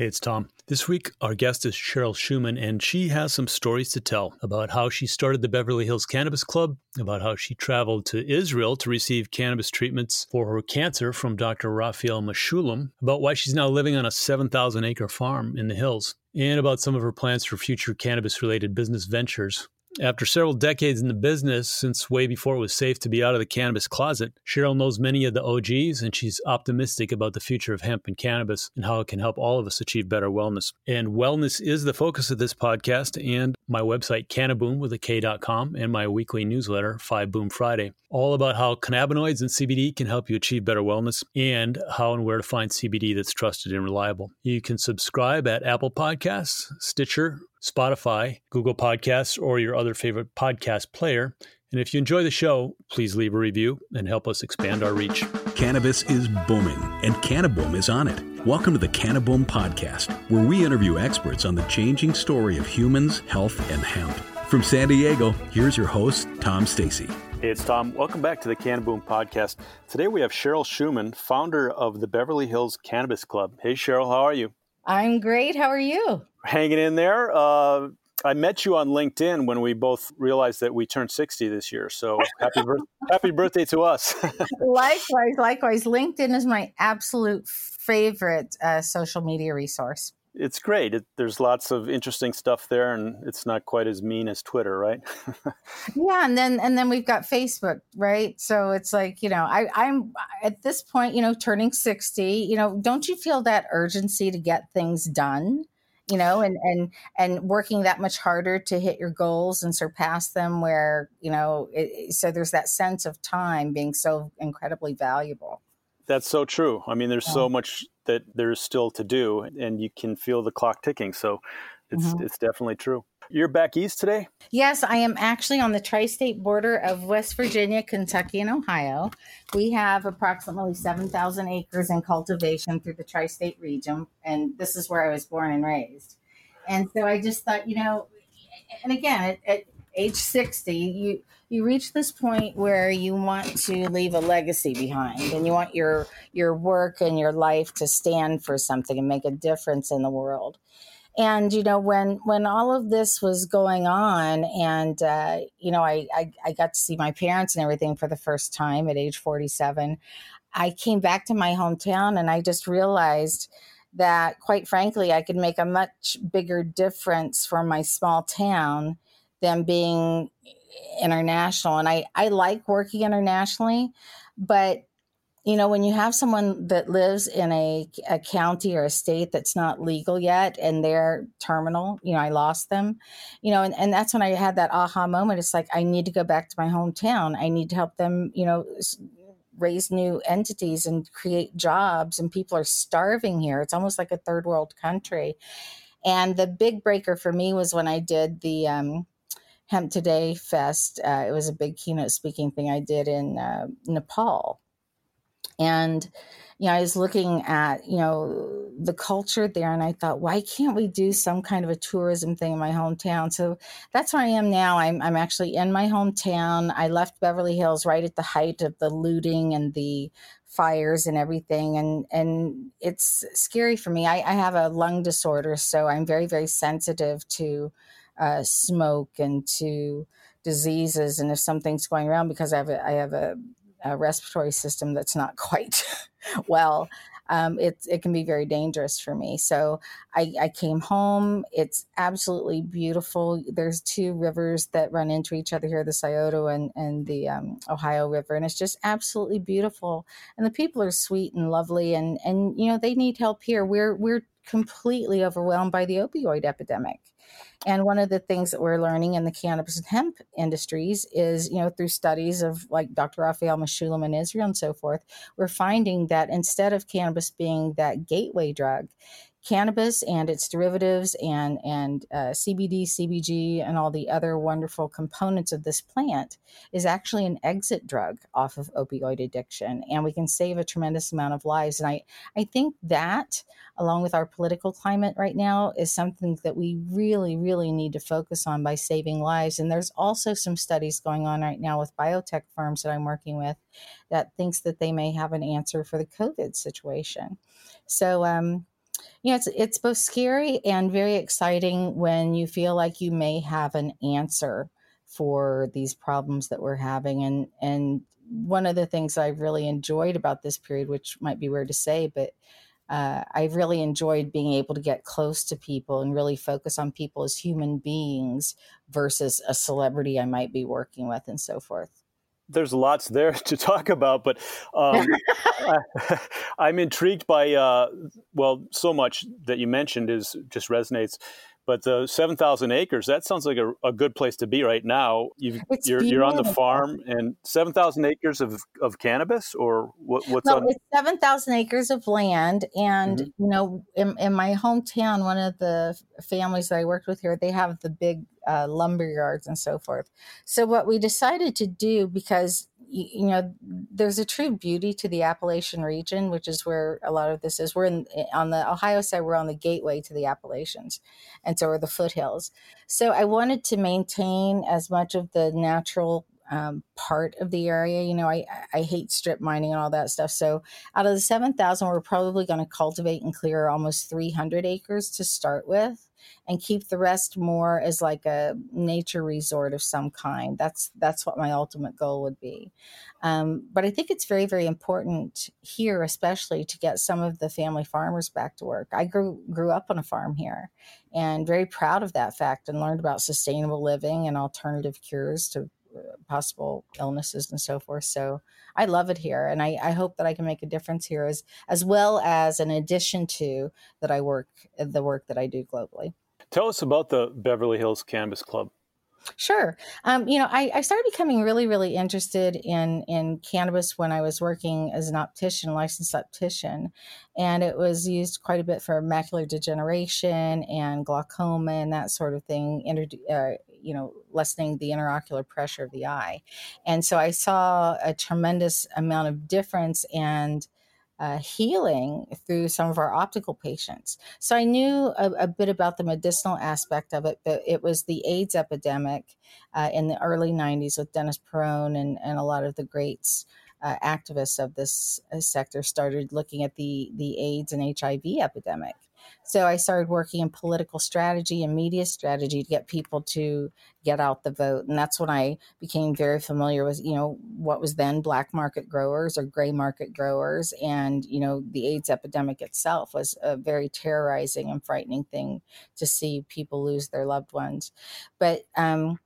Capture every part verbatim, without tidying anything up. Hey, it's Tom. This week, our guest is Cheryl Shuman, and she has some stories to tell about how she started the Beverly Hills Cannabis Club, about how she traveled to Israel to receive cannabis treatments for her cancer from Doctor Raphael Mechoulam, about why she's now living on a seven thousand acre farm in the hills, and about some of her plans for future cannabis-related business ventures. After several decades in the business, since way before it was safe to be out of the cannabis closet, Cheryl knows many of the O Gs, and she's optimistic about the future of hemp and cannabis and how it can help all of us achieve better wellness. And wellness is the focus of this podcast and my website, Cannaboom, with a K dot com, and my weekly newsletter, Five Boom Friday, all about how cannabinoids and C B D can help you achieve better wellness and how and where to find C B D that's trusted and reliable. You can subscribe at Apple Podcasts, Stitcher, Spotify, Google Podcasts, or your other favorite podcast player. And if you enjoy the show, please leave a review and help us expand our reach. Cannabis is booming, and Cannaboom is on it. Welcome to the Cannaboom Podcast, where we interview experts on the changing story of humans, health, and hemp. From San Diego, here's your host, Tom Stacey. Hey, it's Tom. Welcome back to the Cannaboom Podcast. Today we have Cheryl Shuman, founder of the Beverly Hills Cannabis Club. Hey, Cheryl, how are you? I'm great. How are you? Hanging in there. Uh, I met you on LinkedIn when we both realized that we turned sixty this year. So happy, birth- happy birthday to us. Likewise, likewise. LinkedIn is my absolute favorite uh, social media resource. It's great. It, there's lots of interesting stuff there, and it's not quite as mean as Twitter, right? Yeah, and then and then we've got Facebook, right? So it's like, you know, I, I'm at this point, you know, turning sixty, you know, don't you feel that urgency to get things done, you know, and and and working that much harder to hit your goals and surpass them where, you know, it, so there's that sense of time being so incredibly valuable. That's so true. I mean, there's yeah. so much that there is still to do, and you can feel the clock ticking. So it's mm-hmm. it's definitely true. You're back east today? Yes, I am actually on the tri-state border of West Virginia, Kentucky, and Ohio. We have approximately seven thousand acres in cultivation through the tri-state region, and this is where I was born and raised. And so I just thought, you know, and again, at, at age sixty, you... you reach this point where you want to leave a legacy behind, and you want your your work and your life to stand for something and make a difference in the world. And, you know, when when all of this was going on, and, uh, you know, I, I, I got to see my parents and everything for the first time at age forty-seven, I came back to my hometown, and I just realized that, quite frankly, I could make a much bigger difference for my small town than being international. And I, I like working internationally, but you know, when you have someone that lives in a, a county or a state that's not legal yet, and they're terminal, you know, I lost them, you know, and, and that's when I had that aha moment. It's like, I need to go back to my hometown. I need to help them, you know, raise new entities and create jobs, and people are starving here. It's almost like a third world country. And the big breaker for me was when I did the, um, Hemp Today Fest. Uh, it was a big keynote speaking thing I did in uh, Nepal. And, you know, I was looking at, you know, the culture there, and I thought, why can't we do some kind of a tourism thing in my hometown? So that's where I am now. I'm I'm actually in my hometown. I left Beverly Hills right at the height of the looting and the fires and everything. And, and it's scary for me. I, I have a lung disorder, so I'm very, very sensitive to Uh, smoke and to diseases, and if something's going around, because I have a, I have a, a respiratory system that's not quite well, um, it, it can be very dangerous for me. So I, I came home. It's absolutely beautiful. There's two rivers that run into each other here, the Scioto and, and the um, Ohio River, and it's just absolutely beautiful. And the people are sweet and lovely, and, and you know, they need help here. We're we're completely overwhelmed by the opioid epidemic. And one of the things that we're learning in the cannabis and hemp industries is, you know, through studies of like Doctor Raphael Mechoulam in Israel and so forth, we're finding that instead of cannabis being that gateway drug, cannabis and its derivatives and, and uh, C B D, C B G, and all the other wonderful components of this plant is actually an exit drug off of opioid addiction. And we can save a tremendous amount of lives. And I, I think that, along with our political climate right now, is something that we really, really need to focus on by saving lives. And there's also some studies going on right now with biotech firms that I'm working with that thinks that they may have an answer for the COVID situation. So, um, you know, it's it's both scary and very exciting when you feel like you may have an answer for these problems that we're having. And and one of the things I really enjoyed about this period, which might be weird to say, but uh, I really enjoyed being able to get close to people and really focus on people as human beings versus a celebrity I might be working with and so forth. There's lots there to talk about, but um, I, I'm intrigued by, uh, well, so much that you mentioned is just resonates. But the seven thousand acres, that sounds like a, a good place to be right now. You've, you're, you're on the farm, and seven thousand acres of, of cannabis, or what, what's no, on? It's seven thousand acres of land. And, mm-hmm. you know, in, in my hometown, one of the families that I worked with here, they have the big uh, lumber yards and so forth. So what we decided to do, because, you know, there's a true beauty to the Appalachian region, which is where a lot of this is. We're in, on the Ohio side, we're on the gateway to the Appalachians, and so are the foothills. So I wanted to maintain as much of the natural um, part of the area. You know, I, I hate strip mining and all that stuff. So out of the seven thousand, we're probably going to cultivate and clear almost three hundred acres to start with, and keep the rest more as like a nature resort of some kind. That's that's what my ultimate goal would be. Um, but I think it's very, very important here, especially to get some of the family farmers back to work. I grew grew up on a farm here and very proud of that fact, and learned about sustainable living and alternative cures to possible illnesses and so forth. So I love it here. And I, I hope that I can make a difference here as, as well as an addition to that I work, the work that I do globally. Tell us about the Beverly Hills Cannabis Club. Sure. Um, you know, I, I started becoming really, really interested in, in cannabis when I was working as an optician, licensed optician, and it was used quite a bit for macular degeneration and glaucoma and that sort of thing, inter- uh, you know, lessening the intraocular pressure of the eye. And so I saw a tremendous amount of difference and Uh, healing through some of our optical patients. So I knew a, a bit about the medicinal aspect of it, but it was the AIDS epidemic uh, in the early nineties with Dennis Perone and, and a lot of the greats, uh, activists of this sector started looking at the, the AIDS and H I V epidemic. So I started working in political strategy and media strategy to get people to get out the vote. And that's when I became very familiar with, you know, what was then black market growers or gray market growers. And, you know, the AIDS epidemic itself was a very terrorizing and frightening thing to see people lose their loved ones. But, um,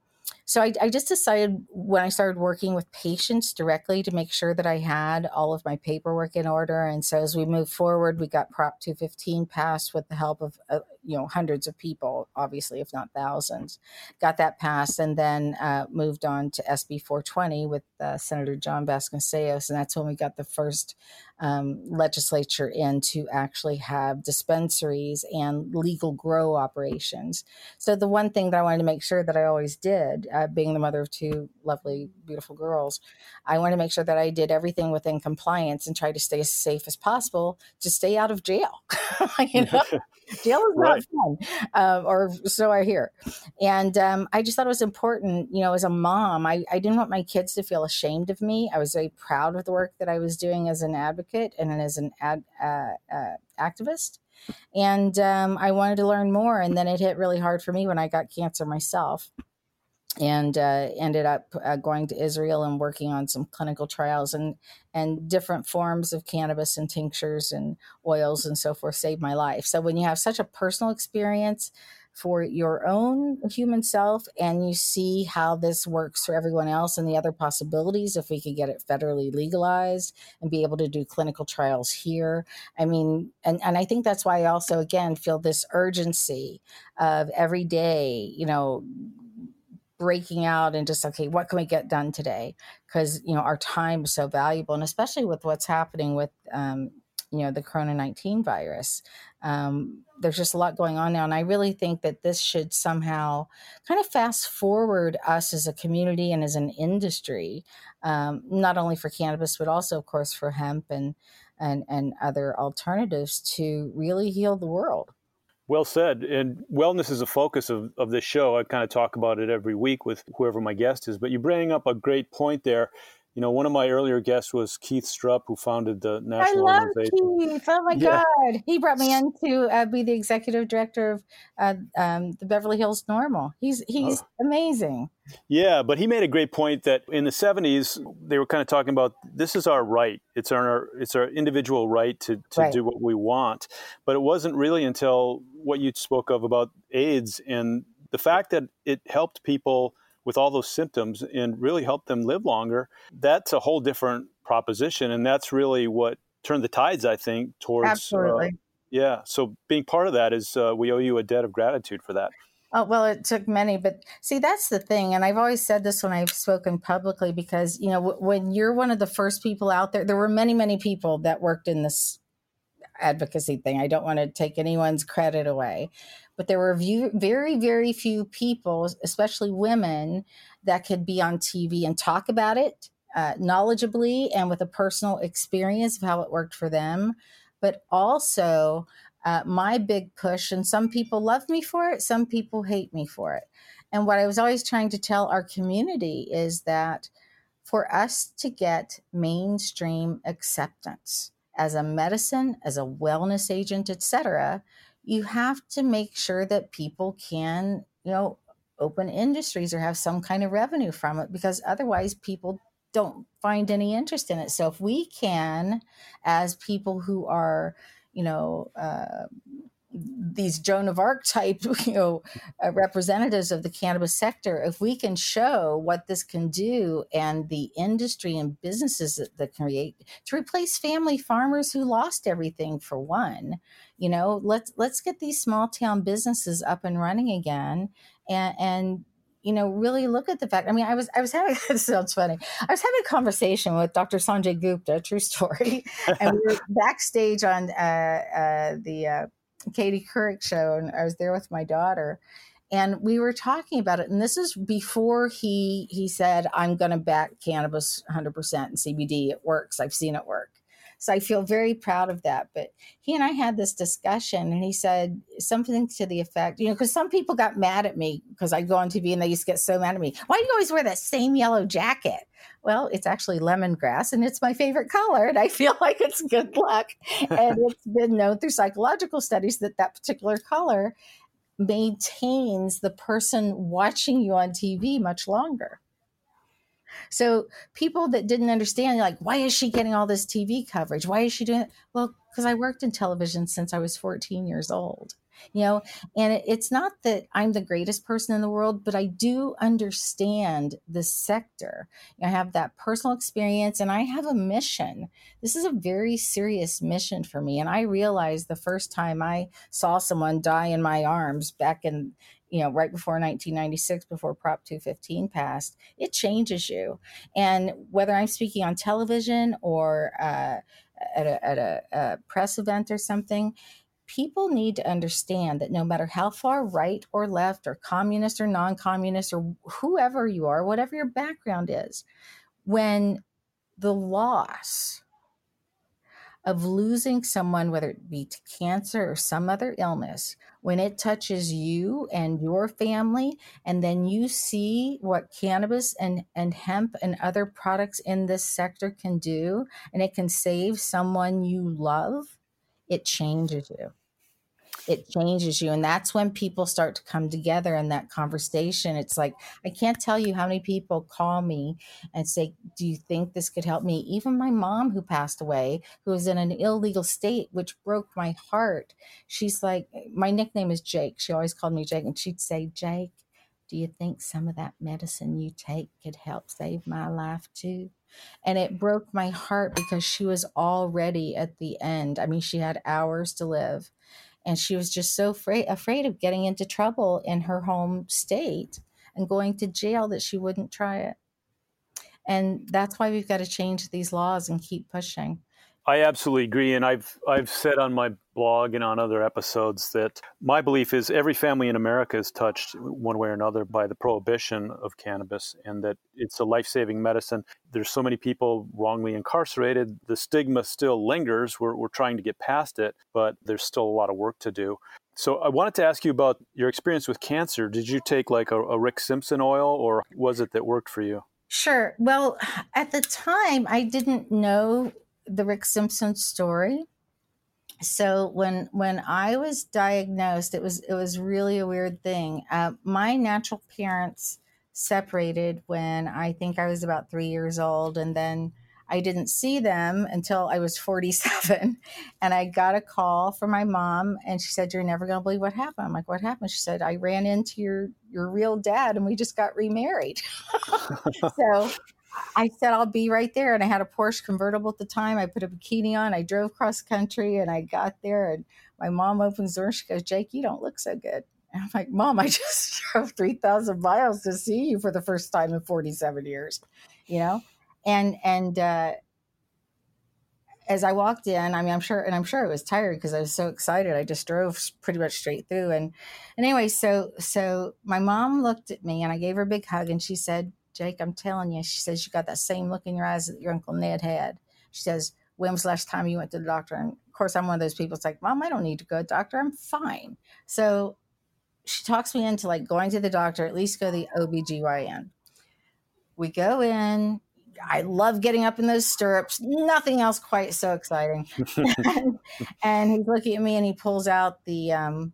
So I, I just decided when I started working with patients directly to make sure that I had all of my paperwork in order. And so as we moved forward, we got Prop two fifteen passed with the help of, uh, you know, hundreds of people, obviously, if not thousands, got that passed, and then uh, moved on to S B four twenty with uh, Senator John Vasconcellos. And that's when we got the first um, legislature in to actually have dispensaries and legal grow operations. So the one thing that I wanted to make sure that I always did, Uh, being the mother of two lovely, beautiful girls, I wanted to make sure that I did everything within compliance and try to stay as safe as possible to stay out of jail. You know, jail is right. Not fun, uh, or so I hear. And um, I just thought it was important, you know, as a mom, I, I didn't want my kids to feel ashamed of me. I was very proud of the work that I was doing as an advocate and as an ad, uh, uh, activist. And um, I wanted to learn more. And then it hit really hard for me when I got cancer myself. And uh, ended up uh, going to Israel and working on some clinical trials and and different forms of cannabis and tinctures and oils and so forth saved my life. So when you have such a personal experience for your own human self and you see how this works for everyone else and the other possibilities, if we could get it federally legalized and be able to do clinical trials here. I mean, and, and I think that's why I also, again, feel this urgency of every day, you know, breaking out and just, okay, what can we get done today? Because, you know, our time is so valuable, and especially with what's happening with, um, you know, the Corona nineteen virus. Um, there's just a lot going on now. And I really think that this should somehow kind of fast forward us as a community and as an industry, um, not only for cannabis, but also, of course, for hemp and, and, and other alternatives to really heal the world. Well said. And wellness is a focus of, of this show. I kind of talk about it every week with whoever my guest is, but you bring up a great point there. You know, one of my earlier guests was Keith Strupp, who founded the national I love organization. Keith. Oh my yeah. God, he brought me in to uh, be the executive director of uh, um, the Beverly Hills Normal. He's he's oh. amazing. Yeah, but he made a great point that in the seventies they were kind of talking about this is our right. It's our it's our individual right to to right. do what we want. But it wasn't really until what you spoke of about AIDS and the fact that it helped people with all those symptoms and really help them live longer, that's a whole different proposition. And that's really what turned the tides, I think, towards... Absolutely. Uh, yeah. So being part of that is uh, we owe you a debt of gratitude for that. Oh, well, it took many. But see, that's the thing. And I've always said this when I've spoken publicly because, you know, w- when you're one of the first people out there, there were many, many people that worked in this advocacy thing. I don't want to take anyone's credit away. But there were very, very few people, especially women, that could be on T V and talk about it uh, knowledgeably and with a personal experience of how it worked for them. But also uh, my big push, and some people love me for it, some people hate me for it. And what I was always trying to tell our community is that for us to get mainstream acceptance as a medicine, as a wellness agent, et cetera, you have to make sure that people can, you know, open industries or have some kind of revenue from it, because otherwise people don't find any interest in it. So if we can, as people who are, you know, uh, these Joan of Arc type, you know, uh, representatives of the cannabis sector, if we can show what this can do and the industry and businesses that, that create to replace family farmers who lost everything for one, you know, let's, let's get these small town businesses up and running again. And, and, you know, really look at the fact. I mean, I was, I was having, this sounds funny. I was having a conversation with Doctor Sanjay Gupta, true story. And we were backstage on, uh, uh, the, uh, Katie Couric show, and I was there with my daughter, and we were talking about it. And this is before he he said, "I'm going to back cannabis one hundred percent and C B D. It works. I've seen it work." So I feel very proud of that. But he and I had this discussion, and he said something to the effect, you know, because some people got mad at me because I go on T V and they used to get so mad at me. Why do you always wear that same yellow jacket? Well, it's actually lemongrass, and it's my favorite color, and I feel like it's good luck. And it's been known through psychological studies that that particular color maintains the person watching you on T V much longer. So people that didn't understand, like, why is she getting all this T V coverage? Why is she doing it? Well, because I worked in television since I was fourteen years old, you know, and it, it's not that I'm the greatest person in the world, but I do understand the sector. I have that personal experience and I have a mission. This is a very serious mission for me. And I realized the first time I saw someone die in my arms back in, you know, right before nineteen ninety-six, before Prop two fifteen passed, it changes you. And whether I'm speaking on television or uh, at, a, at a, a press event or something, people need to understand that no matter how far right or left or communist or non-communist or whoever you are, whatever your background is, when the loss of losing someone, whether it be to cancer or some other illness, when it touches you and your family, and then you see what cannabis and, and hemp and other products in this sector can do, and it can save someone you love, it changes you. It changes you. And that's when people start to come together in that conversation. It's like, I can't tell you how many people call me and say, do you think this could help me? Even my mom, who passed away, who was in an illegal state, which broke my heart. She's like, my nickname is Jake. She always called me Jake. And she'd say, Jake, do you think some of that medicine you take could help save my life too? And it broke my heart because she was already at the end. I mean, she had hours to live. And she was just so fra- afraid of getting into trouble in her home state and going to jail that she wouldn't try it. And that's why we've got to change these laws and keep pushing. I absolutely agree. And I've I've said on my blog and on other episodes that my belief is every family in America is touched one way or another by the prohibition of cannabis, and that it's a life-saving medicine. There's so many people wrongly incarcerated. The stigma still lingers. We're, we're trying to get past it, but there's still a lot of work to do. So I wanted to ask you about your experience with cancer. Did you take like a, a Rick Simpson oil, or was it that worked for you? Sure. Well, at the time, I didn't know the Rick Simpson story. So when when I was diagnosed, it was it was really a weird thing. Uh, my natural parents separated when I think I was about three years old, and then I didn't see them until I was forty-seven. And I got a call from my mom, and she said, "You're never going to believe what happened." I'm like, "What happened?" She said, "I ran into your your real dad, and we just got remarried." So I said, "I'll be right there." And I had a Porsche convertible at the time. I put a bikini on. I drove cross country, and I got there. And my mom opens the door. She goes, "Jake, you don't look so good." And I'm like, "Mom, I just drove three thousand miles to see you for the first time in forty-seven years, you know?" And and uh, as I walked in, I mean, I'm sure, and I'm sure I was tired because I was so excited. I just drove pretty much straight through. And, and anyway, so so my mom looked at me, and I gave her a big hug, and she said, "Jake, I'm telling you," she says, "you got that same look in your eyes that your Uncle Ned had." She says, "When was the last time you went to the doctor?" And of course, I'm one of those people. It's like, "Mom, I don't need to go to the doctor. I'm fine." So she talks me into like going to the doctor, at least go to the O B G Y N. We go in. I love getting up in those stirrups. Nothing else quite so exciting. And he's looking at me, and he pulls out the um,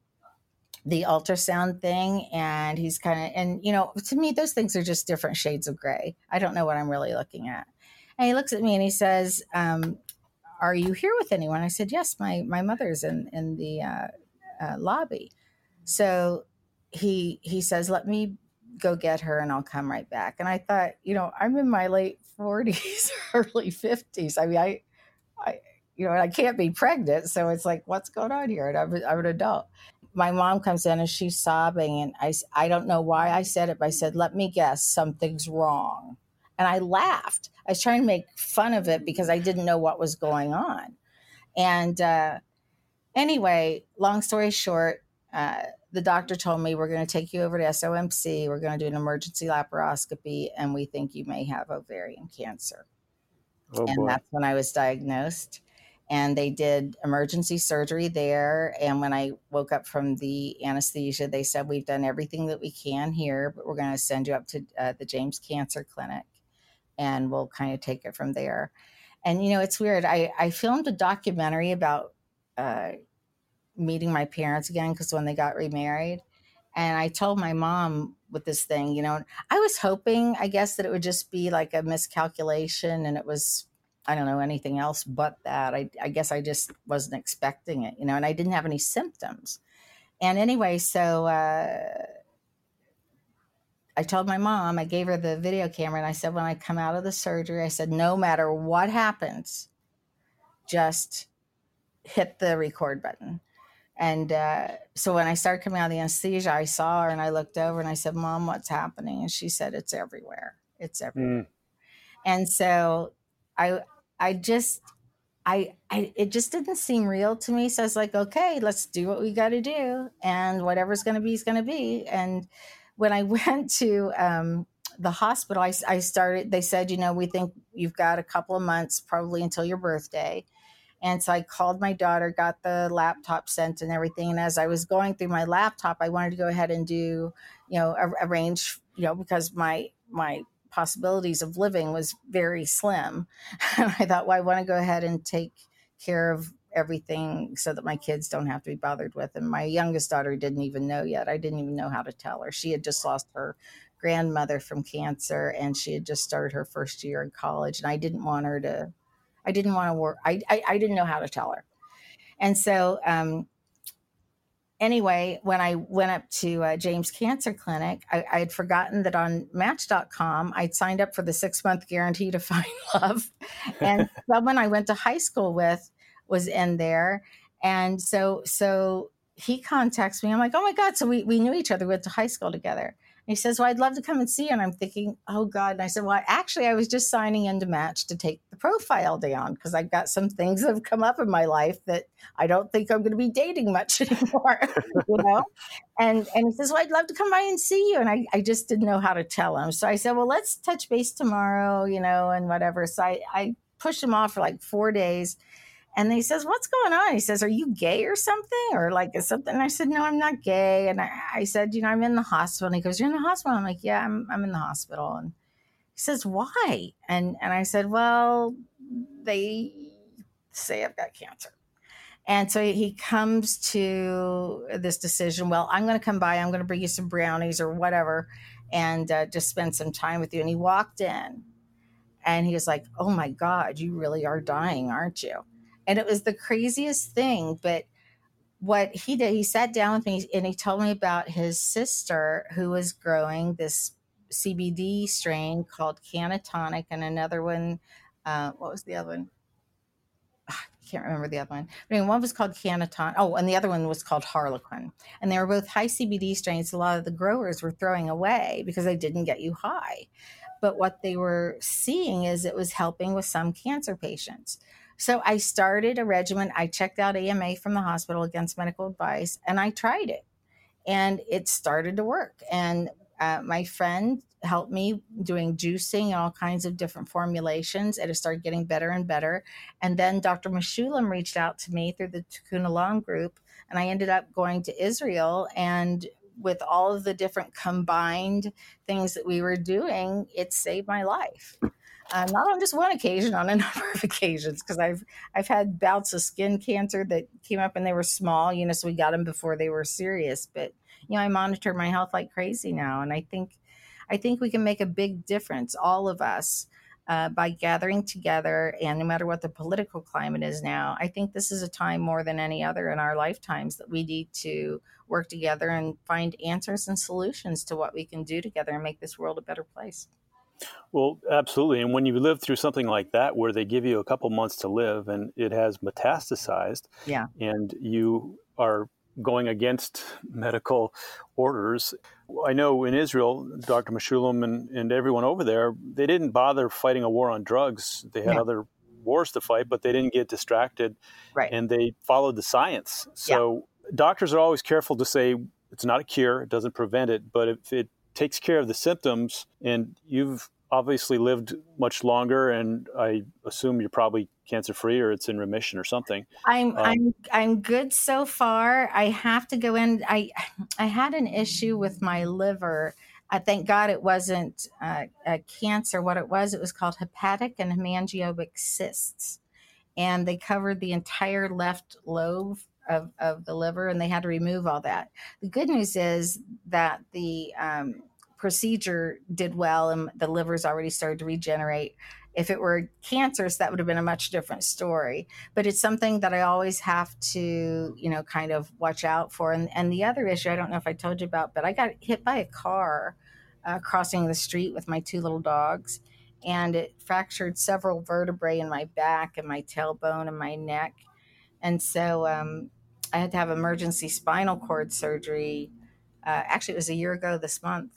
the ultrasound thing, and he's kind of, and you know, to me, those things are just different shades of gray. I don't know what I'm really looking at. And he looks at me, and he says, um, "Are you here with anyone?" I said, "Yes, my my mother's in in the uh, uh, lobby." So he he says, "Let me go get her, and I'll come right back." And I thought, you know, I'm in my late forties, early fifties. I mean, I, I, you know, I can't be pregnant. So it's like, what's going on here? And I'm, I'm an adult. My mom comes in, and she's sobbing. And I, I don't know why I said it, but I said, "Let me guess, something's wrong." And I laughed. I was trying to make fun of it because I didn't know what was going on. And uh, anyway, long story short, uh, the doctor told me, "We're going to take you over to S O M C. We're going to do an emergency laparoscopy, and we think you may have ovarian cancer." Oh, and boy. That's when I was diagnosed. And they did emergency surgery there. And when I woke up from the anesthesia, they said, "We've done everything that we can here, but we're going to send you up to uh, the James Cancer Clinic, and we'll kind of take it from there." And, you know, it's weird. I, I filmed a documentary about uh, meeting my parents again, because when they got remarried, and I told my mom with this thing, you know, I was hoping, I guess, that it would just be like a miscalculation, and it was, I don't know, anything else but that. I, I guess I just wasn't expecting it, you know, and I didn't have any symptoms. And anyway, so uh, I told my mom, I gave her the video camera, and I said, "When I come out of the surgery," I said, "no matter what happens, just hit the record button." And uh, so when I started coming out of the anesthesia, I saw her, and I looked over, and I said, "Mom, what's happening?" And she said, "It's everywhere. It's everywhere." Mm. And so I, I just, I, I, it just didn't seem real to me. So I was like, "Okay, let's do what we got to do, and whatever's going to be is going to be." And when I went to um, the hospital, I, I started. They said, "You know, we think you've got a couple of months, probably until your birthday." And so I called my daughter, got the laptop sent and everything. And as I was going through my laptop, I wanted to go ahead and do, you know, arrange, you know, because my my possibilities of living was very slim. And I thought, well, I want to go ahead and take care of everything so that my kids don't have to be bothered with. And my youngest daughter didn't even know yet. I didn't even know how to tell her. She had just lost her grandmother from cancer, and she had just started her first year in college. And I didn't want her to... I didn't want to work. I, I I didn't know how to tell her. And so um, anyway, when I went up to uh, James Cancer Clinic, I, I had forgotten that on Match dot com, I'd signed up for the six-month guarantee to find love. And someone I went to high school with was in there. And so so he contacts me. I'm like, "Oh, my God." So we, we knew each other. We went to high school together. He says, "Well, I'd love to come and see you." And I'm thinking, oh, God. And I said, "Well, actually, I was just signing in to Match to take the profile down because I've got some things that have come up in my life that I don't think I'm going to be dating much anymore." You know? And and he says, "Well, I'd love to come by and see you." And I, I just didn't know how to tell him. So I said, "Well, let's touch base tomorrow, you know, and whatever." So I, I pushed him off for like four days. And he says, "What's going on?" He says, "Are you gay or something? Or like is something?" And I said, "No, I'm not gay." And I, I said, "You know, I'm in the hospital." And he goes, "You're in the hospital?" I'm like, "Yeah, I'm I'm in the hospital." And he He says, why? And and I said, well, they say I've got cancer. And so he comes to this decision, well, I'm going to come by, I'm going to bring you some brownies or whatever, and uh, just spend some time with you. And he walked in and he was like, oh my God, you really are dying, aren't you? And it was the craziest thing. But what he did, he sat down with me and he told me about his sister who was growing this C B D strain called Cannatonic and another one. Uh, what was the other one? I can't remember the other one. I mean, one was called Cannatonic. Oh, and the other one was called Harlequin. And they were both high C B D strains. A lot of the growers were throwing away because they didn't get you high. But what they were seeing is it was helping with some cancer patients. So I started a regimen. I checked out A M A from the hospital against medical advice, and I tried it. And it started to work. And uh, my friend helped me doing juicing and all kinds of different formulations. And it started getting better and better. And then Doctor Mechoulam reached out to me through the Tikkun Olam group. And I ended up going to Israel. And with all of the different combined things that we were doing, it saved my life. Uh, not on just one occasion, on a number of occasions, because I've I've had bouts of skin cancer that came up and they were small, you know, so we got them before they were serious. But, you know, I monitor my health like crazy now. And I think I think we can make a big difference, all of us, uh, by gathering together. And no matter what the political climate is now, I think this is a time more than any other in our lifetimes that we need to work together and find answers and solutions to what we can do together and make this world a better place. Well, absolutely. And when you live through something like that, where they give you a couple months to live and it has metastasized, yeah, and you are going against medical orders. I know in Israel, Doctor Mechoulam and, and everyone over there, they didn't bother fighting a war on drugs. They had yeah. other wars to fight, but they didn't get distracted. Right. And they followed the science. So yeah. doctors are always careful to say it's not a cure, it doesn't prevent it, but if it takes care of the symptoms, and you've obviously lived much longer, and I assume you're probably cancer-free or it's in remission or something. I'm um, I'm I'm good so far. I have to go in. I I had an issue with my liver. I thank God it wasn't uh, a cancer. What it was, it was called hepatic and hemangiobic cysts, and they covered the entire left lobe of of the liver, and they had to remove all that. The good news is that the um, procedure did well, and the liver's already started to regenerate. If it were cancerous, that would have been a much different story. But it's something that I always have to, you know, kind of watch out for. And, and the other issue, I don't know if I told you about, but I got hit by a car uh, crossing the street with my two little dogs, and it fractured several vertebrae in my back and my tailbone and my neck. And so um, I had to have emergency spinal cord surgery. Uh, actually, it was a year ago this month.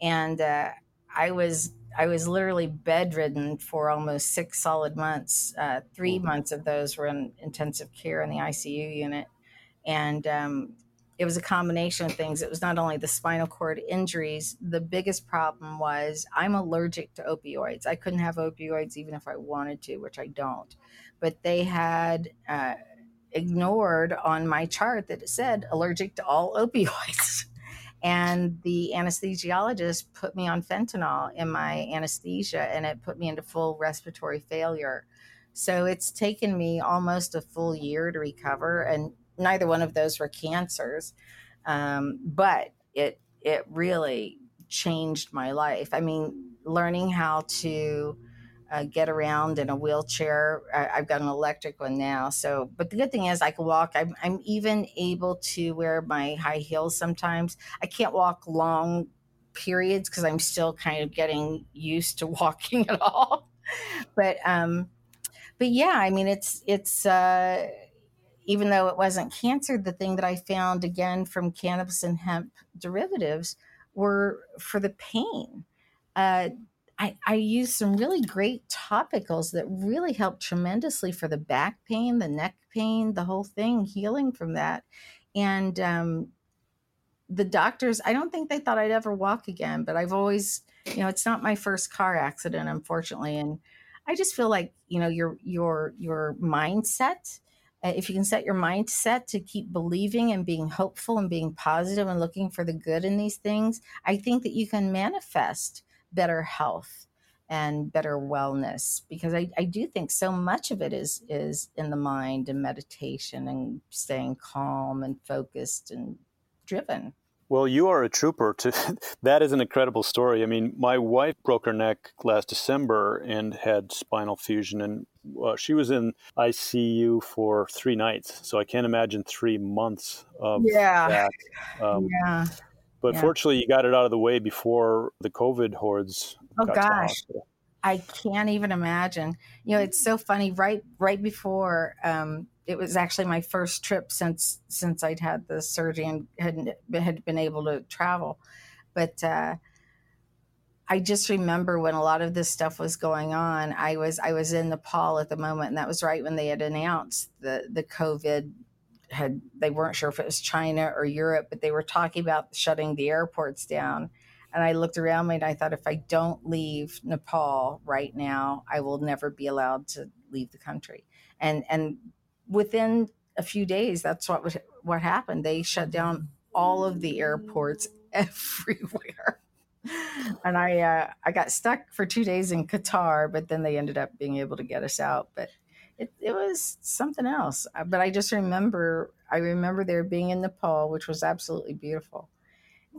And uh, I was I was literally bedridden for almost six solid months. Uh, three months of those were in intensive care in the I C U unit. And um, it was a combination of things. It was not only the spinal cord injuries. The biggest problem was I'm allergic to opioids. I couldn't have opioids even if I wanted to, which I don't. But they had uh, ignored on my chart that it said allergic to all opioids. And the anesthesiologist put me on fentanyl in my anesthesia, and it put me into full respiratory failure. So it's taken me almost a full year to recover, and neither one of those were cancers. Um, but it it really changed my life. I mean, learning how to uh, get around in a wheelchair. I, I've got an electric one now. So, but the good thing is I can walk. I'm, I'm even able to wear my high heels sometimes. I can't walk long periods because I'm still kind of getting used to walking at all. But, um, but yeah, I mean, it's, it's, uh, even though it wasn't cancer, the thing that I found again from cannabis and hemp derivatives were for the pain. Uh, I, I used some really great topicals that really helped tremendously for the back pain, the neck pain, the whole thing, healing from that. And um, the doctors, I don't think they thought I'd ever walk again, but I've always, you know, it's not my first car accident, unfortunately. And I just feel like, you know, your, your, your mindset, uh, if you can set your mindset to keep believing and being hopeful and being positive and looking for the good in these things, I think that you can manifest better health and better wellness, because I, I do think so much of it is is in the mind and meditation and staying calm and focused and driven. Well, you are a trooper. To, that is an incredible story. I mean, my wife broke her neck last December and had spinal fusion, and uh, she was in I C U for three nights. So I can't imagine three months of yeah. that. Um, yeah. But yeah. fortunately, you got it out of the way before the COVID hordes. Oh, got gosh. To I can't even imagine. You know, it's so funny. Right right before... Um, it was actually my first trip since since I'd had the surgery and had had been able to travel. But uh, I just remember when a lot of this stuff was going on, I was I was in Nepal at the moment, and that was right when they had announced the, the COVID had, they weren't sure if it was China or Europe, but they were talking about shutting the airports down. And I looked around me and I thought, if I don't leave Nepal right now, I will never be allowed to leave the country. And and within a few days, that's what was, what happened. They shut down all of the airports everywhere, and I uh, I got stuck for two days in Qatar. But then they ended up being able to get us out. But it it was something else. But I just remember I remember there being in Nepal, which was absolutely beautiful,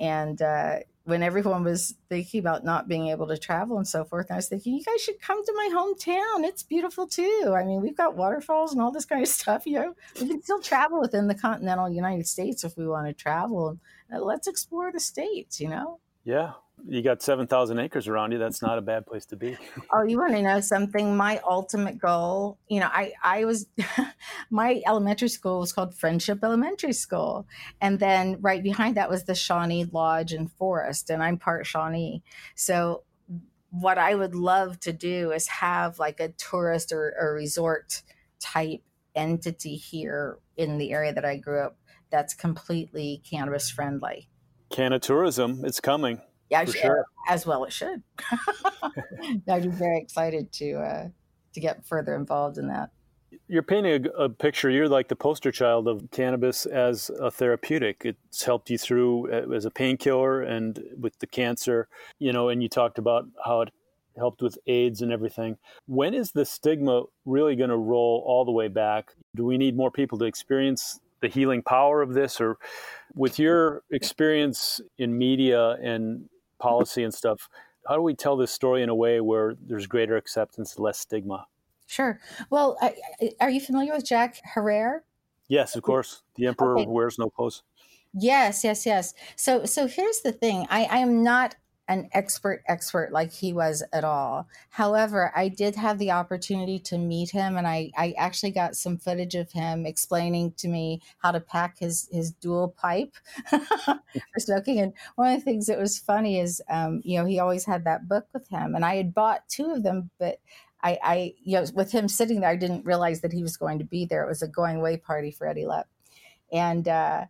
and uh, when everyone was thinking about not being able to travel and so forth, and I was thinking, you guys should come to my hometown. It's beautiful too. I mean, we've got waterfalls and all this kind of stuff. You know, we can still travel within the continental United States if we want to travel. Let's explore the states, you know? Yeah. You got seven thousand acres around you. That's not a bad place to be. Oh, you want to know something? My ultimate goal, you know, I, I was, my elementary school was called Friendship Elementary School. And then right behind that was the Shawnee Lodge and Forest. And I'm part Shawnee. So what I would love to do is have like a tourist or a resort type entity here in the area that I grew up that's completely cannabis friendly. Cannatourism, it's coming. Yeah, should, sure. As well it should. I'd be very excited to uh, to get further involved in that. You're painting a, a picture. You're like the poster child of cannabis as a therapeutic. It's helped you through as a painkiller and with the cancer, you know, and you talked about how it helped with AIDS and everything. When is the stigma really going to roll all the way back? Do we need more people to experience the healing power of this? Or with your experience in media and policy and stuff, how do we tell this story in a way where there's greater acceptance, less stigma? Sure. Well, I, I, are you familiar with Jack Herrera? Yes, of course. The emperor okay. wears no clothes. Yes, yes, yes. So, so here's the thing. I, I am not an expert expert like he was at all. However, I did have the opportunity to meet him, and I, I actually got some footage of him explaining to me how to pack his, his dual pipe for smoking. And one of the things that was funny is, um, you know, he always had that book with him, and I had bought two of them, but I, I, you know, with him sitting there, I didn't realize that he was going to be there. It was a going away party for Eddie Lepp. And, uh,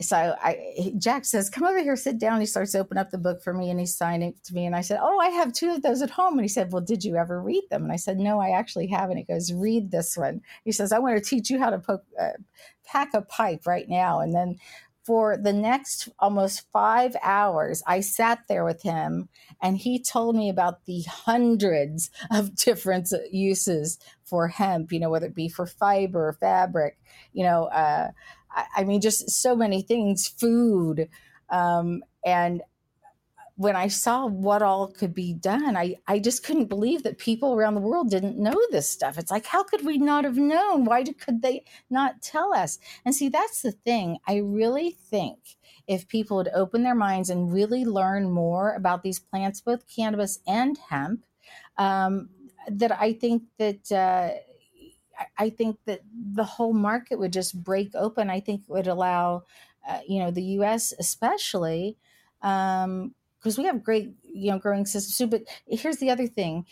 So I, Jack says, come over here, sit down. He starts to open up the book for me and he's signing it to me. And I said, oh, I have two of those at home. And he said, well, did you ever read them? And I said, no, I actually haven't. He goes, read this one. He says, I want to teach you how to poke, uh, pack a pipe right now. And then for the next almost five hours, I sat there with him and he told me about the hundreds of different uses for hemp, you know, whether it be for fiber, fabric, you know, uh, I mean, just so many things, food. Um, and when I saw what all could be done, I, I just couldn't believe that people around the world didn't know this stuff. It's like, how could we not have known? Why did, could they not tell us? And see, that's the thing. I really think if people would open their minds and really learn more about these plants, both cannabis and hemp, um, that I think that... Uh, I think that the whole market would just break open. I think it would allow, uh, you know, the U S especially, because um, we have great, you know, growing systems too. But here's the other thing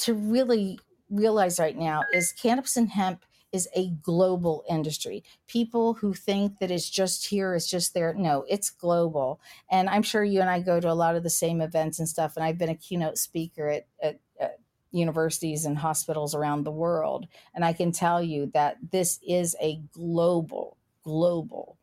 to really realize right now is cannabis and hemp is a global industry. People who think that it's just here, it's just there. No, it's global. And I'm sure you and I go to a lot of the same events and stuff. And I've been a keynote speaker at, at, at universities and hospitals around the world. And I can tell you that this is a global, global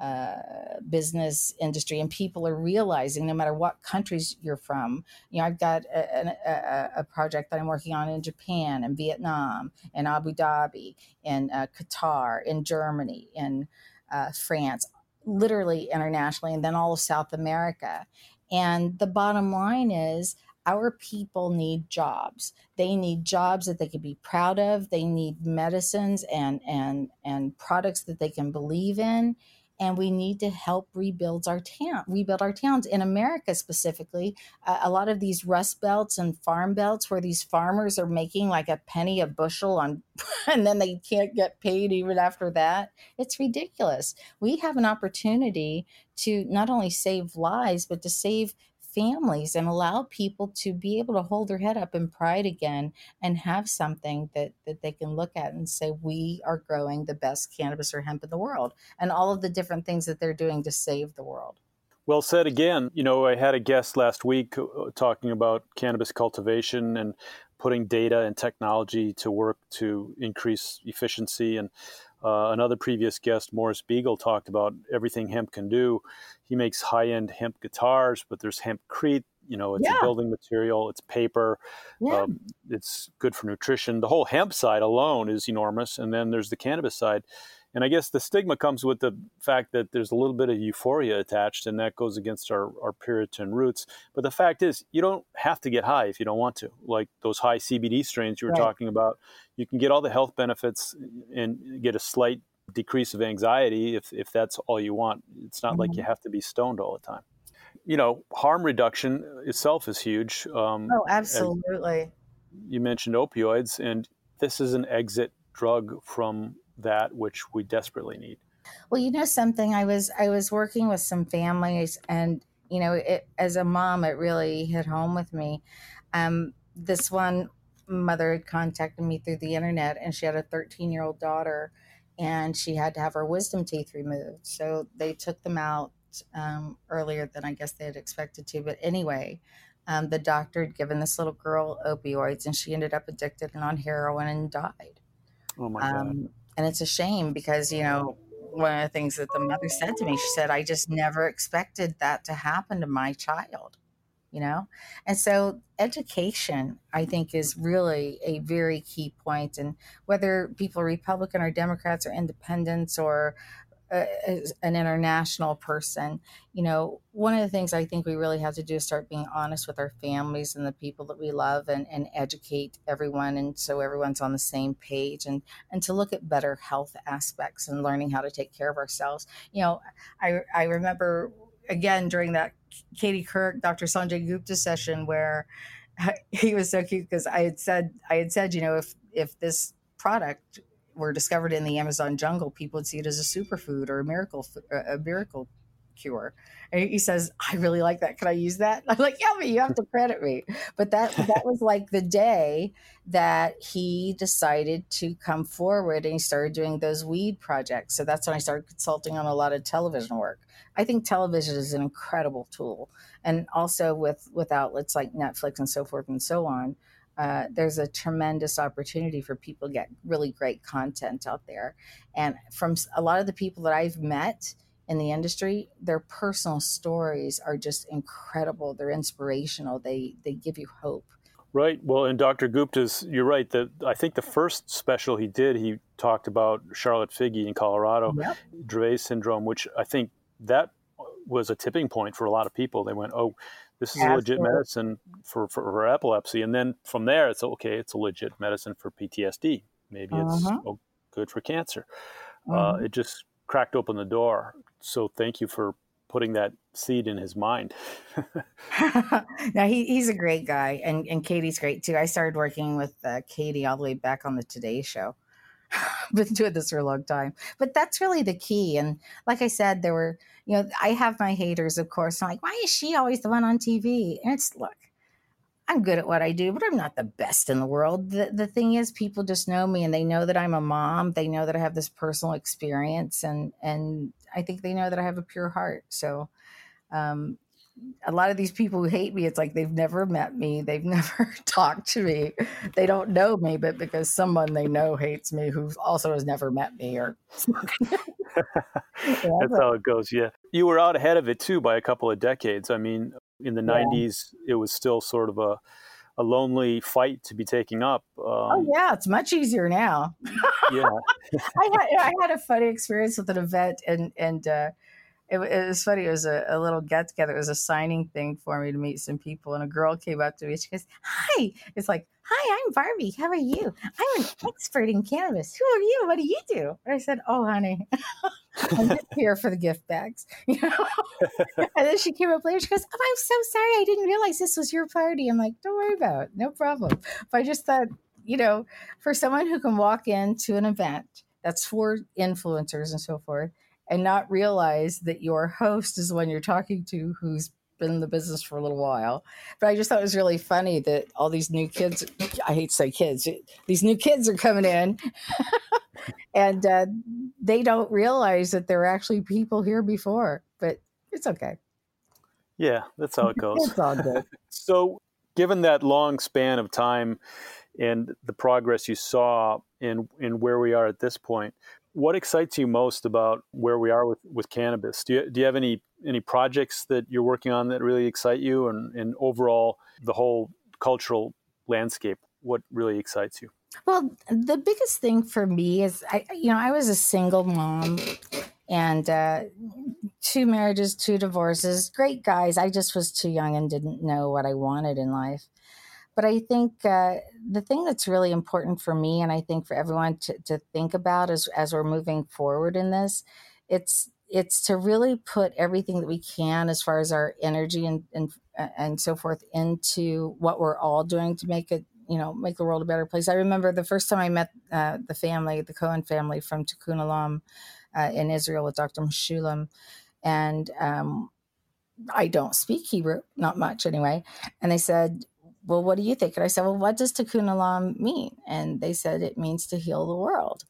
uh, business industry, and people are realizing, no matter what countries you're from, you know, I've got a, a, a project that I'm working on in Japan and Vietnam and Abu Dhabi and uh, Qatar and Germany and uh, France, literally internationally, and then all of South America. And the bottom line is, our people need jobs. They need jobs that they can be proud of. They need medicines and and and products that they can believe in. And we need to help rebuild our town, rebuild our towns. In America specifically, uh, a lot of these rust belts and farm belts where these farmers are making like a penny a bushel on, and then they can't get paid even after that. It's ridiculous. We have an opportunity to not only save lives, but to save families and allow people to be able to hold their head up in pride again and have something that, that they can look at and say, we are growing the best cannabis or hemp in the world, and all of the different things that they're doing to save the world. Well said again. You know, I had a guest last week talking about cannabis cultivation and putting data and technology to work to increase efficiency. And uh, another previous guest, Morris Beagle, talked about everything hemp can do. He makes high-end hemp guitars, but there's hempcrete. You know, it's yeah. a building material, it's paper, yeah. um, it's good for nutrition. The whole hemp side alone is enormous. And then there's the cannabis side. And I guess the stigma comes with the fact that there's a little bit of euphoria attached, and that goes against our, our Puritan roots. But the fact is, you don't have to get high if you don't want to. Like those high C B D strains you were right. talking about, you can get all the health benefits and get a slight decrease of anxiety if, if that's all you want. It's not mm-hmm. like you have to be stoned all the time. You know, harm reduction itself is huge. Um, oh, absolutely. You mentioned opioids, and this is an exit drug from that which we desperately need. Well, you know something, I was I was working with some families, and you know, it, as a mom, it really hit home with me. Um, this one mother had contacted me through the internet, and she had a thirteen-year-old daughter, and she had to have her wisdom teeth removed. So they took them out um, earlier than I guess they had expected to. But anyway, um, the doctor had given this little girl opioids, and she ended up addicted and on heroin and died. Oh my God. Um, And it's a shame because, you know, one of the things that the mother said to me, she said, I just never expected that to happen to my child, you know. And so education, I think, is really a very key point. And whether people are Republican or Democrats or independents or uh, an international person, you know, one of the things I think we really have to do is start being honest with our families and the people that we love, and, and educate everyone, and so everyone's on the same page, and, and to look at better health aspects and learning how to take care of ourselves. You know, I I remember, again, during that Katie Couric, Doctor Sanjay Gupta session where he was so cute because I had said, I had said, you know, if if this product were discovered in the Amazon jungle, people would see it as a superfood or a miracle, a miracle cure. And he says, I really like that. Can I use that? I'm like, yeah, but you have to credit me. But that that was like the day that he decided to come forward and he started doing those weed projects. So that's when I started consulting on a lot of television work. I think television is an incredible tool. And also with, with outlets like Netflix and so forth and so on, Uh, there's a tremendous opportunity for people to get really great content out there. And from a lot of the people that I've met in the industry, their personal stories are just incredible. They're inspirational. They they give you hope. Right. Well, and Doctor Gupta's, you're right. The, I think the first special he did, he talked about Charlotte Figi in Colorado, yep. Dravet syndrome, which I think that was a tipping point for a lot of people. They went, oh, this is Absolutely. a legit medicine for, for, for epilepsy. And then from there, it's okay, it's a legit medicine for P T S D. Maybe uh-huh. it's oh, good for cancer. Uh-huh. Uh, it just cracked open the door. So thank you for putting that seed in his mind. Now, he, he's a great guy. And, and Katie's great, too. I started working with uh, Katie all the way back on the Today Show. Been doing this for a long time, but that's really the key. And like I said, there were, you know, I have my haters, of course. I'm like, why is she always the one on T V? And it's, look, I'm good at what I do, but I'm not the best in the world. The, the thing is, people just know me, and they know that I'm a mom. They know that I have this personal experience, and, and I think they know that I have a pure heart. So, um, a lot of these people who hate me, it's like they've never met me. They've never talked to me. They don't know me, but because someone they know hates me who also has never met me or something. That's how it goes, yeah. You were out ahead of it, too, by a couple of decades. I mean, in the yeah. nineties, it was still sort of a, a lonely fight to be taking up. Um, oh, yeah. It's much easier now. Yeah. I, had, I had a funny experience with an event, and, and uh, It, it was funny. It was a, a little get together. It was a signing thing for me to meet some people. And a girl came up to me. She goes, "Hi." It's like, "Hi, I'm Barbie. How are you? I'm an expert in cannabis. Who are you? What do you do?" And I said, "Oh, honey, I'm just here for the gift bags." You know? And then she came up later. She goes, "Oh, I'm so sorry. I didn't realize this was your party." I'm like, "Don't worry about it. No problem." But I just thought, you know, for someone who can walk into an event that's for influencers and so forth, and not realize that your host is the one you're talking to who's been in the business for a little while. But I just thought it was really funny that all these new kids, I hate to say kids, these new kids are coming in and uh, they don't realize that there were actually people here before, but it's okay. Yeah, that's how it goes. It's all good. So given that long span of time and the progress you saw and, and where we are at this point, what excites you most about where we are with, with cannabis? Do you, do you have any, any projects that you're working on that really excite you, and, and overall the whole cultural landscape? What really excites you? Well, the biggest thing for me is, I, you know, I was a single mom and uh, two marriages, two divorces, great guys. I just was too young and didn't know what I wanted in life. But I think uh, the thing that's really important for me, and I think for everyone to, to think about as, as we're moving forward in this, it's it's to really put everything that we can as far as our energy and and, and so forth into what we're all doing to make it, you know, make the world a better place. I remember the first time I met uh, the family, the Cohen family from Tikkun Olam uh, in Israel with Doctor Mechoulam, and um, I don't speak Hebrew, not much anyway, and they said, "Well, what do you think?" And I said, "Well, what does Tikkun Olam mean?" And they said, "It means to heal the world."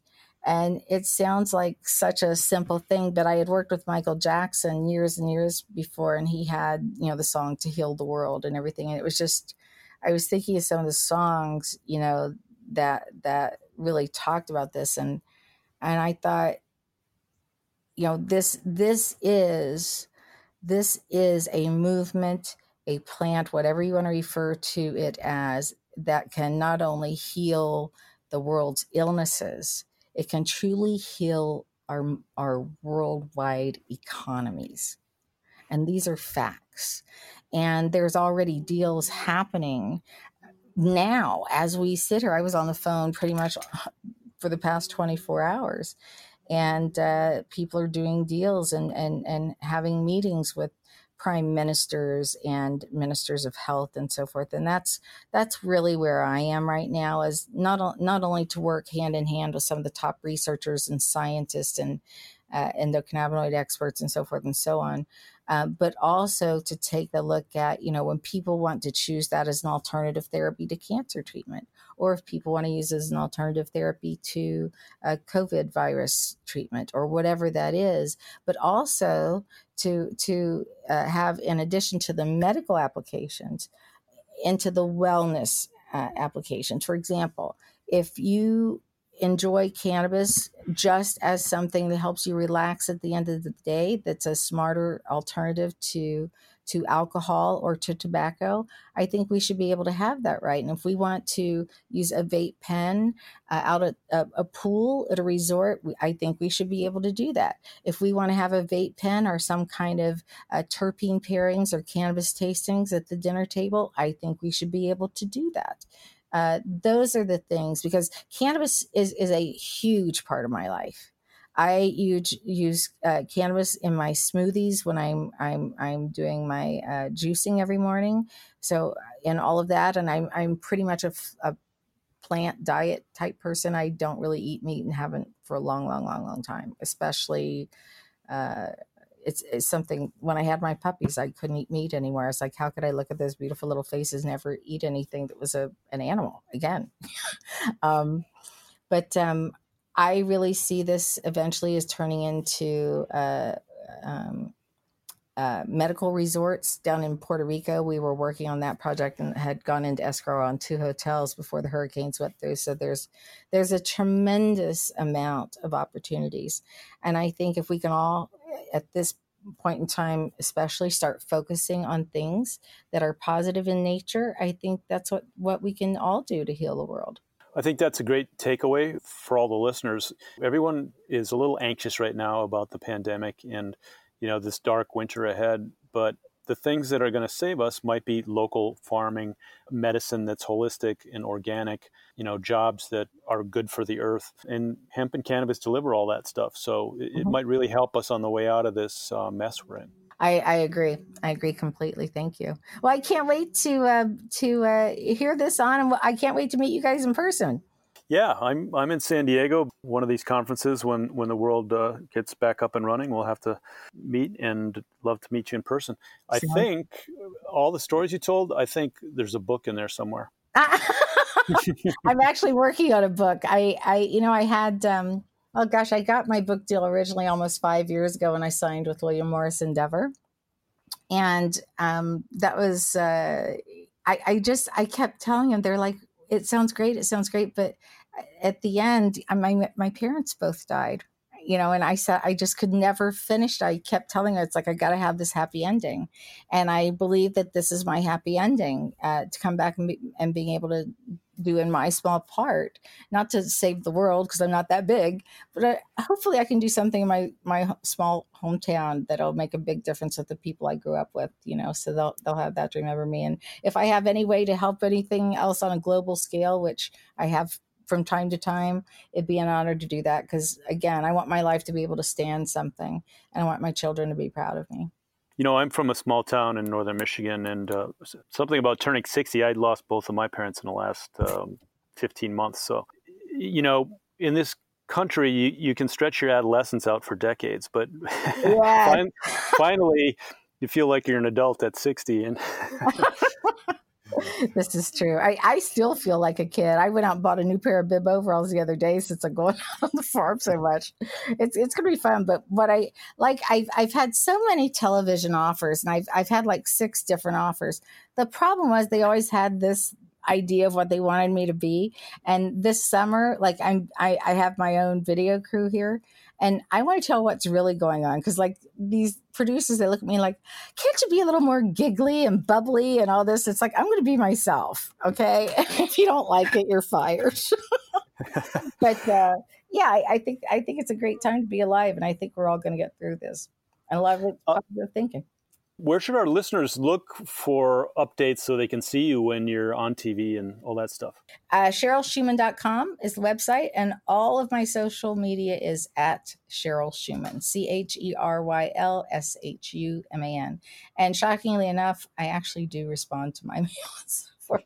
And it sounds like such a simple thing, but I had worked with Michael Jackson years and years before, and he had, you know, the song "To Heal the World" and everything. And it was just, I was thinking of some of the songs, you know, that that really talked about this, and and I thought, you know, this this is this is a movement, a plant, whatever you want to refer to it as, that can not only heal the world's illnesses, it can truly heal our, our worldwide economies. And these are facts. And there's already deals happening now as we sit here. I was on the phone pretty much for the past twenty-four hours, and uh, people are doing deals and, and, and having meetings with prime ministers and ministers of health and so forth. And that's that's really where I am right now, is not not only to work hand in hand with some of the top researchers and scientists and uh, endocannabinoid experts and so forth and so on, uh, but also to take a look at, you know, when people want to choose that as an alternative therapy to cancer treatment, or if people want to use it as an alternative therapy to a COVID virus treatment or whatever that is, but also to to uh, have, in addition to the medical applications, into the wellness uh, applications. For example, if you enjoy cannabis just as something that helps you relax at the end of the day, that's a smarter alternative to to alcohol or to tobacco, I think we should be able to have that right. And if we want to use a vape pen uh, out at a, a pool at a resort, we, I think we should be able to do that. If we want to have a vape pen or some kind of uh, terpene pairings or cannabis tastings at the dinner table, I think we should be able to do that. Uh, those are the things, because cannabis is, is a huge part of my life. I use, use uh, cannabis in my smoothies when I'm I'm I'm doing my uh, juicing every morning. So in all of that, and I'm I'm pretty much a, a plant diet type person. I don't really eat meat and haven't for a long, long, long, long time. Especially, uh, it's, it's something. When I had my puppies, I couldn't eat meat anymore. It's like, how could I look at those beautiful little faces and ever eat anything that was a an animal again? um, but. Um, I really see this eventually as turning into uh, um, uh, medical resorts down in Puerto Rico. We were working on that project and had gone into escrow on two hotels before the hurricanes went through. So there's there's a tremendous amount of opportunities. And I think if we can all, at this point in time especially, start focusing on things that are positive in nature, I think that's what, what we can all do to heal the world. I think that's a great takeaway for all the listeners. Everyone is a little anxious right now about the pandemic and, you know, this dark winter ahead, but the things that are going to save us might be local farming, medicine that's holistic and organic, you know, jobs that are good for the earth, and hemp and cannabis deliver all that stuff. So it, mm-hmm. it might really help us on the way out of this uh, mess we're in. I, I agree. I agree completely. Thank you. Well, I can't wait to uh, to uh, hear this on, and I can't wait to meet you guys in person. Yeah, I'm I'm in San Diego. One of these conferences, when when the world uh, gets back up and running, we'll have to meet, and love to meet you in person. I think all the stories you told, I think there's a book in there somewhere. I'm actually working on a book. I, I you know, I had, um, oh gosh, I got my book deal originally almost five years ago when I signed with William Morris Endeavor. And um, that was, uh, I, I just, I kept telling them, they're like, it sounds great. It sounds great. But at the end, my my parents both died, you know, and I said, I just could never finish. I kept telling her, it's like, I got to have this happy ending. And I believe that this is my happy ending, uh, to come back and, be, and being able to do in my small part, not to save the world because I'm not that big, but I, hopefully I can do something in my, my small hometown that'll make a big difference with the people I grew up with, you know, so they'll, they'll have that to remember me. And if I have any way to help anything else on a global scale, which I have from time to time, it'd be an honor to do that. Cause again, I want my life to be able to stand something, and I want my children to be proud of me. You know, I'm from a small town in northern Michigan, and uh, something about turning sixty, I'd lost both of my parents in the last um, fifteen months. So, you know, in this country, you, you can stretch your adolescence out for decades, but yeah. finally, you feel like you're an adult at sixty. And this is true. I, I still feel like a kid. I went out and bought a new pair of bib overalls the other day since I'm going out on the farm so much. It's it's going to be fun. But what I like, I've, I've had so many television offers, and I've, I've had like six different offers. The problem was they always had this idea of what they wanted me to be. And this summer, like I'm, I, I have my own video crew here. And I want to tell what's really going on, because like these producers, they look at me like, can't you be a little more giggly and bubbly and all this? It's like, I'm going to be myself. Okay. If you don't like it, you're fired. But uh, yeah, I, I think, I think it's a great time to be alive. And I think we're all going to get through this. I love it. Uh, thinking. Where should our listeners look for updates so they can see you when you're on T V and all that stuff? Uh, Cheryl Shuman dot com is the website, and all of my social media is at Cheryl Shuman, C H E R Y L S H U M A N. And shockingly enough, I actually do respond to my mails. For-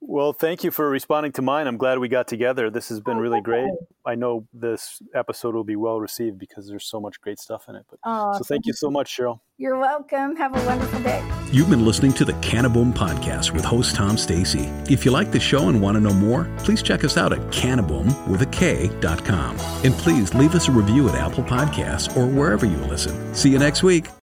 Well, thank you for responding to mine. I'm glad we got together. This has been really great. I know this episode will be well received because there's so much great stuff in it. But, oh, so thank you so much, Cheryl. You're welcome. Have a wonderful day. You've been listening to the Cannaboom Podcast with host Tom Stacy. If you like the show and want to know more, please check us out at Cannaboom with a K dot com. And please leave us a review at Apple Podcasts or wherever you listen. See you next week.